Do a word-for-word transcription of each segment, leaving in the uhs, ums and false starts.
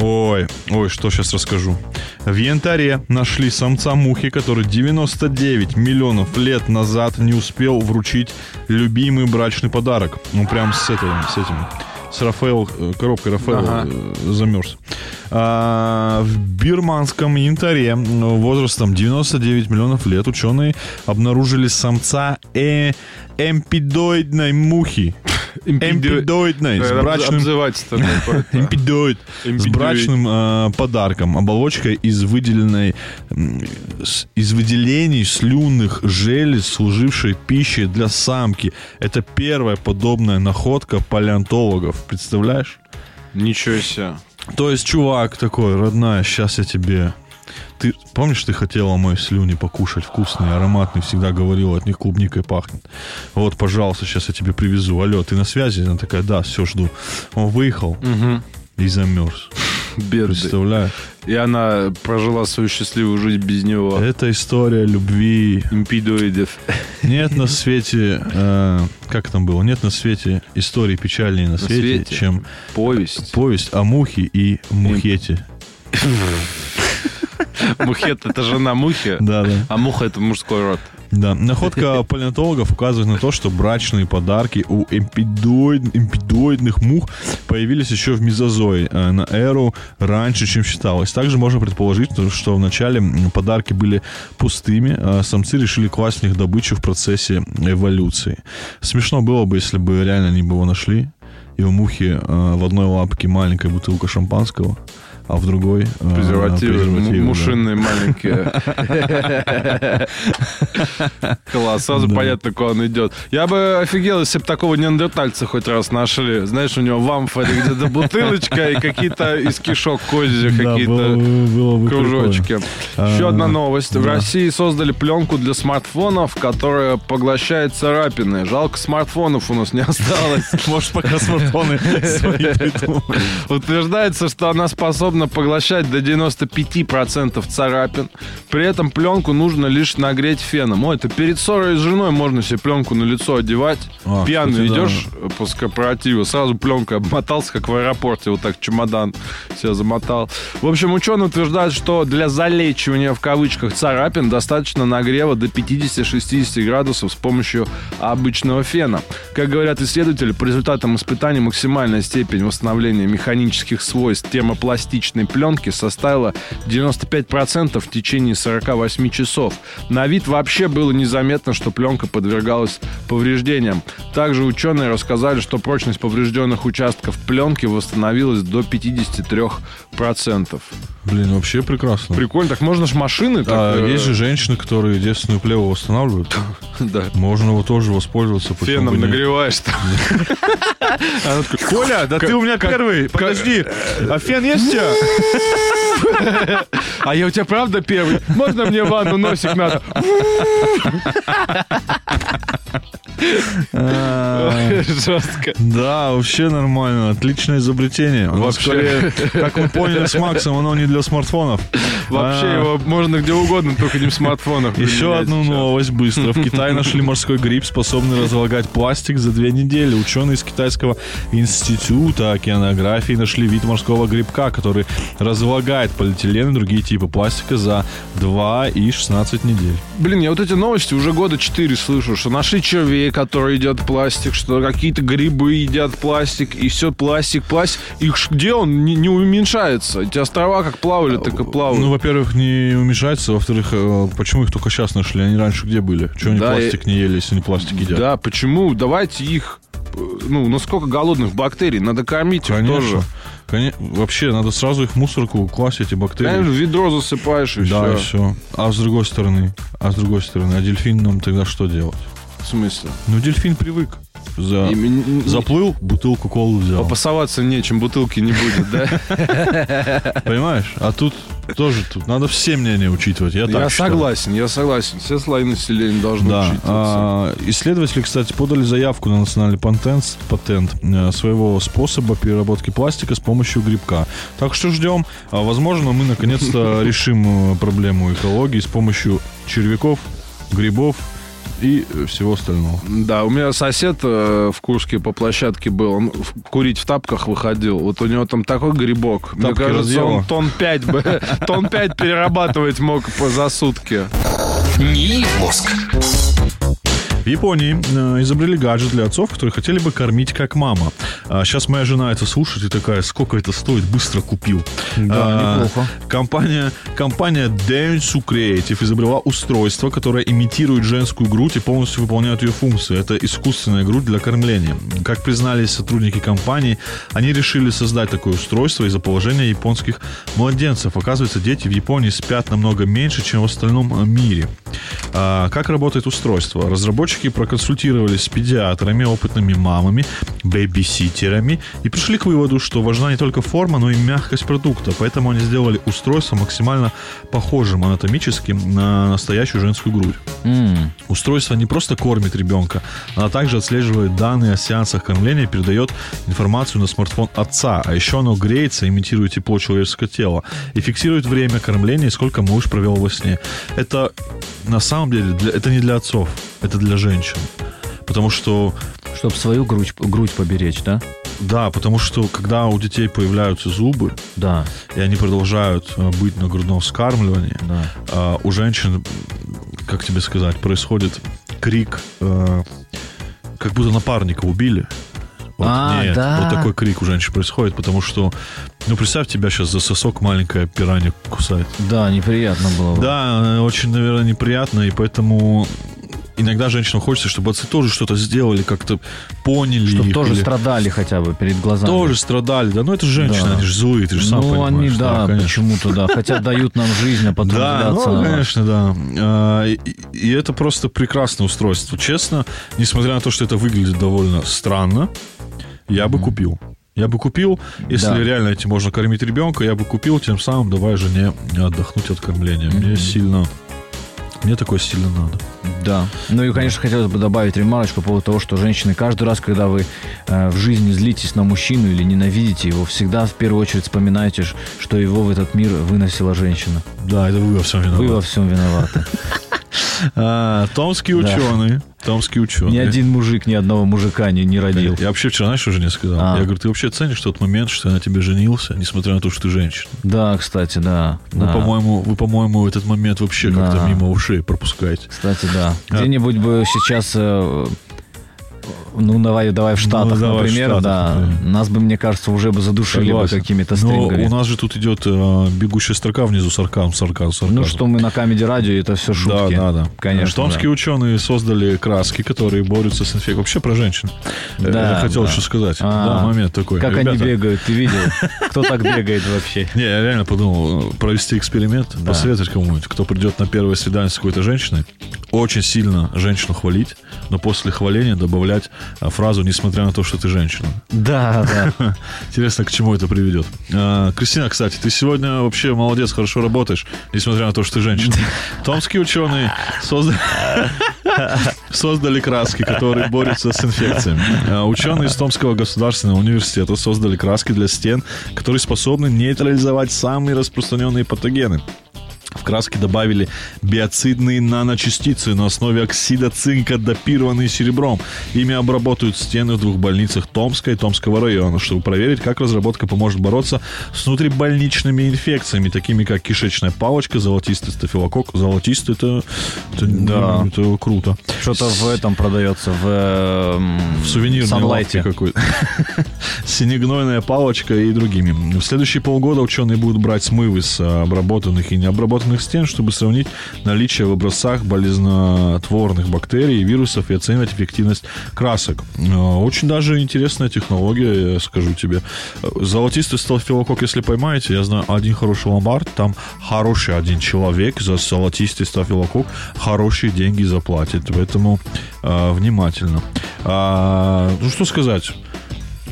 Ой, ой, что сейчас расскажу. В янтаре нашли самца мухи, который девяносто девять миллионов лет назад не успел вручить любимый брачный подарок. Ну, прям с этим, с этим. С Рафаэл, коробкой Рафаэл ага. замерз. А, в бирманском янтаре возрастом девяносто девять миллионов лет ученые обнаружили самца э- эмпидоидной мухи. Эмпидоидной с брачным, Эмпидоид, с брачным э, подарком. Оболочка из выделенной из выделений слюнных желез, служившей пищей для самки. Это первая подобная находка палеонтологов. Представляешь? Ничего себе. То есть чувак такой: родная, сейчас я тебе... Ты помнишь, ты хотела мои слюни покушать, вкусные, ароматные, всегда говорила, от них клубникой пахнет. Вот, пожалуйста, сейчас я тебе привезу. Алло, ты на связи? Она такая: да, все, жду. Он выехал угу. и замерз. Бедный. Представляю. И она прожила свою счастливую жизнь без него. Это история любви. Эмпидоидов. Нет на свете, э, как там было, нет на свете истории печальнее на, на свете, свете, чем повесть. Повесть о мухе и мухете. Мухет — это жена мухи, да, да. а муха — это мужской род. Да. Находка палеонтологов указывает на то, что брачные подарки у эмпидоид, эмпидоидных мух появились еще в мезозое, на эру раньше, чем считалось. Также можно предположить, что вначале подарки были пустыми, а самцы решили класть в них добычу в процессе эволюции. Смешно было бы, если бы реально они бы его нашли, и у мухи в одной лапке маленькая бутылка шампанского, а в другой... Презервативы, презервативы мушинные да. маленькие. Класс, сразу понятно, куда он идет. Я бы офигел, если бы такого неандертальца хоть раз нашли. Знаешь, у него в амфоре где-то бутылочка и какие-то из кишок козьих какие-то кружочки. Еще одна новость. В России создали пленку для смартфонов, которая поглощает царапины. Жалко, смартфонов у нас не осталось. Может, пока смартфоны свои придумали. Утверждается, что она способна поглощать до девяносто пять процентов царапин. При этом пленку нужно лишь нагреть феном. О, это перед ссорой с женой можно себе пленку на лицо одевать. А, пьяный идешь да. после корпоратива, сразу пленкой обмотался, как в аэропорте. Вот так чемодан себя замотал. В общем, ученые утверждают, что для залечивания в кавычках царапин достаточно нагрева до пятьдесят-шестьдесят градусов с помощью обычного фена. Как говорят исследователи, по результатам испытаний максимальная степень восстановления механических свойств термопластичности пленки составила девяносто пять процентов в течение сорок восемь часов. На вид вообще было незаметно, что пленка подвергалась повреждениям. Также ученые рассказали, что прочность поврежденных участков пленки восстановилась до пятьдесят три процента. Блин, вообще прекрасно. Прикольно, так можно же машины... А, так... Есть же женщины, которые девственную плеву восстанавливают. Да. Можно его тоже воспользоваться. Феном нагреваешь. Коля, да ты у меня первый, подожди. А фен есть у тебя? А я у тебя правда первый? Можно мне в ванну носик надо? Жестко. Да, вообще нормально. Отличное изобретение. Вообще, как мы поняли с Максом, оно не для смартфонов. Вообще его можно где угодно, только не в смартфонах. Еще одну новость быстро. В Китае нашли морской гриб, способный разлагать пластик за две недели. Ученые из Китайского института океанографии нашли вид морского грибка, который разлагает полиэтилен и другие типы пластика за две и шестнадцать недель. Блин, я вот эти новости уже года четыре слышу, что нашли червей, которые едят пластик, что какие-то грибы едят пластик, и все пластик, пластик. И где он не, не уменьшается? Эти острова как плавали, так и плавают. Ну, во-первых, не уменьшается, во-вторых, почему их только сейчас нашли? Они раньше где были? Чего они да, пластик и... не ели, если они пластик едят? Да, почему? Давайте их... Ну, ну сколько голодных бактерий? Надо кормить Конечно. их тоже. Конечно. Вообще, надо сразу их в мусорку класть, эти бактерии. Конечно, в ведро засыпаешь и да, все. Да, и все. А с другой стороны? А с другой стороны? А дельфин нам тогда что делать? В смысле? Ну, дельфин привык. За... И... Заплыл, бутылку колы взял. Попасоваться нечем, бутылки не будет, да? Понимаешь? А тут тоже тут надо все мнения учитывать. Я, я согласен, я согласен. Все слои населения должны да. учитываться. А, исследователи, кстати, подали заявку на национальный патент, патент своего способа переработки пластика с помощью грибка. Так что ждем. А, возможно, мы наконец-то решим проблему экологии с помощью червяков, грибов и всего остального. Да, у меня сосед э, в Курске по площадке был, он в, курить в тапках выходил. Вот у него там такой грибок. Тапки, мне кажется, разъела. Он тонн пять тонн пять перерабатывать мог за сутки. Не мозг. В Японии изобрели гаджет для отцов, которые хотели бы кормить как мама. Сейчас моя жена это слушает и такая, сколько это стоит, быстро купил. Да, а, неплохо. Компания, компания Dance U Creative изобрела устройство, которое имитирует женскую грудь и полностью выполняет ее функции. Это искусственная грудь для кормления. Как признались сотрудники компании, они решили создать такое устройство из-за положения японских младенцев. Оказывается, дети в Японии спят намного меньше, чем в остальном мире. А, как работает устройство? Разработчики проконсультировались с педиатрами, опытными мамами, бэби-ситерами и пришли к выводу, что важна не только форма, но и мягкость продукта. Поэтому они сделали устройство максимально похожим анатомически на настоящую женскую грудь. Mm. Устройство не просто кормит ребенка, оно также отслеживает данные о сеансах кормления и передает информацию на смартфон отца. А еще оно греется, имитируя тепло человеческого тела и фиксирует время кормления и сколько муж провел во сне. Это на самом деле для, это не для отцов, это для женщин. Потому что... Чтобы свою грудь, грудь поберечь, да? Да, потому что когда у детей появляются зубы, да. и они продолжают быть на грудном вскармливании, да. у женщин, как тебе сказать, происходит крик, как будто напарника убили. Вот, а, нет, да. вот такой крик у женщин происходит, потому что, ну, представь, тебя сейчас за сосок маленькая пиранья кусает. Да, неприятно было бы. Да, очень, наверное, неприятно, и поэтому... Иногда женщинам хочется, чтобы отцы тоже что-то сделали, как-то поняли. Чтобы их, тоже или... страдали хотя бы перед глазами. Тоже страдали, да. Ну, это женщины, да. они же злые, ты же сам ну, понимаешь. Ну, они, да, да почему-то, да. Хотя дают нам жизнь, а потом глядятся. Да, ну, конечно, да. И это просто прекрасное устройство. Честно, несмотря на то, что это выглядит довольно странно, я бы купил. Я бы купил, если да. реально этим можно кормить ребенка, я бы купил, тем самым давая жене отдохнуть от кормления. Мне mm-hmm. сильно... Мне такое сильно надо. Да. Ну и, конечно, хотелось бы добавить ремарочку по поводу того, что женщины каждый раз, когда вы э, в жизни злитесь на мужчину или ненавидите его, всегда в первую очередь вспоминайте, что его в этот мир выносила женщина. Да, это вы во всем виноваты. Вы во всем виноваты. Томские ученые. Томские ученые. Ни один мужик, ни одного мужика не, не родил. Я вообще вчера, знаешь, что жене сказал? А. Я говорю, ты вообще ценишь тот момент, что я на тебе женился, несмотря на то, что ты женщина? Да, кстати, да. Вы, да. по-моему, вы, по-моему, этот момент вообще да. как-то мимо ушей пропускаете. Кстати, да. А. Где-нибудь бы сейчас... Ну, давай, давай в Штатах, ну, давай например, в Штатах, да. Например. Нас бы, мне кажется, уже бы задушили бы какими-то стрингами. Но у нас же тут идет э, бегущая строка внизу, сарказм, сарказм, сарказм. Ну, что мы на Камеди Радио, это все шутки. Да, да, да. Конечно, Томские да. ученые создали краски, которые борются с инфекцией. Вообще про женщин. Да, я хотел да. еще сказать. А-а-а. Да, момент такой. Как Ребята... они бегают, ты видел? Кто так бегает вообще? Не, я реально подумал провести эксперимент, посоветовать кому-нибудь, кто придет на первое свидание с какой-то женщиной, очень сильно женщину хвалить, но после хваления добавлять фразу «несмотря на то, что ты женщина». Да, да. Интересно, к чему это приведет. Кристина, кстати, ты сегодня вообще молодец, хорошо работаешь, несмотря на то, что ты женщина. Томские ученые создали... создали краски, которые борются с инфекциями. Ученые из Томского государственного университета создали краски для стен, которые способны нейтрализовать самые распространенные патогены. В краски добавили биоцидные наночастицы на основе оксида цинка, допированные серебром. Ими обработают стены в двух больницах Томска и Томского района, чтобы проверить, как разработка поможет бороться с внутрибольничными инфекциями, такими как кишечная палочка, золотистый стафилококк. Золотистый, это, это, да. это круто. Что-то в этом продается, в, в сувенирной лавке какой-то. Синегнойная палочка и другими. В следующие полгода ученые будут брать смывы с обработанных и необработанных обложенных стен, чтобы сравнить наличие в образцах болезнетворных бактерий и вирусов и оценивать эффективность красок. Очень даже интересная технология, я скажу тебе. Золотистый стафилококк, если поймаете, я знаю один хороший ломбард, там хороший один человек за золотистый стафилококк хорошие деньги заплатит. Поэтому э, внимательно. А, ну, что сказать?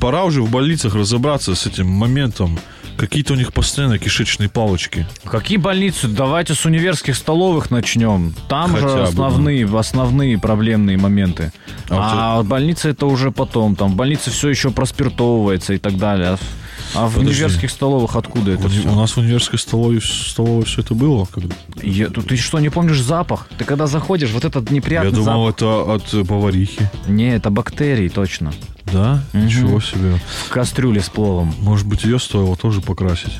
Пора уже в больницах разобраться с этим моментом. Какие-то у них постоянно кишечные палочки. Какие больницы? Давайте с универских столовых начнем. Там Хотя же основные, бы. основные проблемные моменты. А, а вот больница это уже потом. Там в больнице все еще проспиртовывается и так далее. А в Подожди. универских столовых откуда это у, все? У нас в универской столовой, столовой все это было? Я, ты что, не помнишь запах? Ты когда заходишь, вот этот неприятный запах. Я думал, запах. это от поварихи. Не, это бактерии, точно. Да? Угу. Ничего себе. В кастрюле с пловом. Может быть, ее стоило тоже покрасить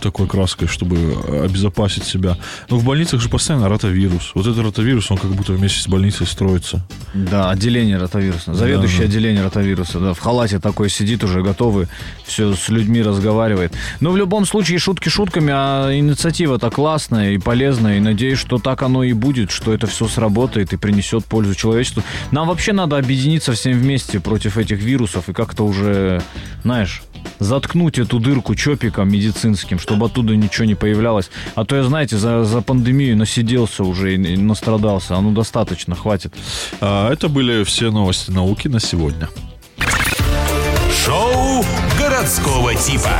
такой краской, чтобы обезопасить себя. Но в больницах же постоянно ротавирус. Вот этот ротавирус, он как будто вместе с больницей строится. Да, отделение ротавируса. Заведующий да, да. отделение ротавируса. Да, в халате такой сидит уже, готовый, все с людьми разговаривает. Но в любом случае, шутки шутками, а инициатива-то классная и полезная. И надеюсь, что так оно и будет, что это все сработает и принесет пользу человечеству. Нам вообще надо объединиться всем вместе против этих вирусов и как-то уже, знаешь, заткнуть эту дырку чопиком медицинским, чтобы оттуда ничего не появлялось. А то я, знаете, за, за пандемию насиделся уже и настрадался. А ну достаточно, хватит. А это были все новости науки на сегодня. Шоу городского типа.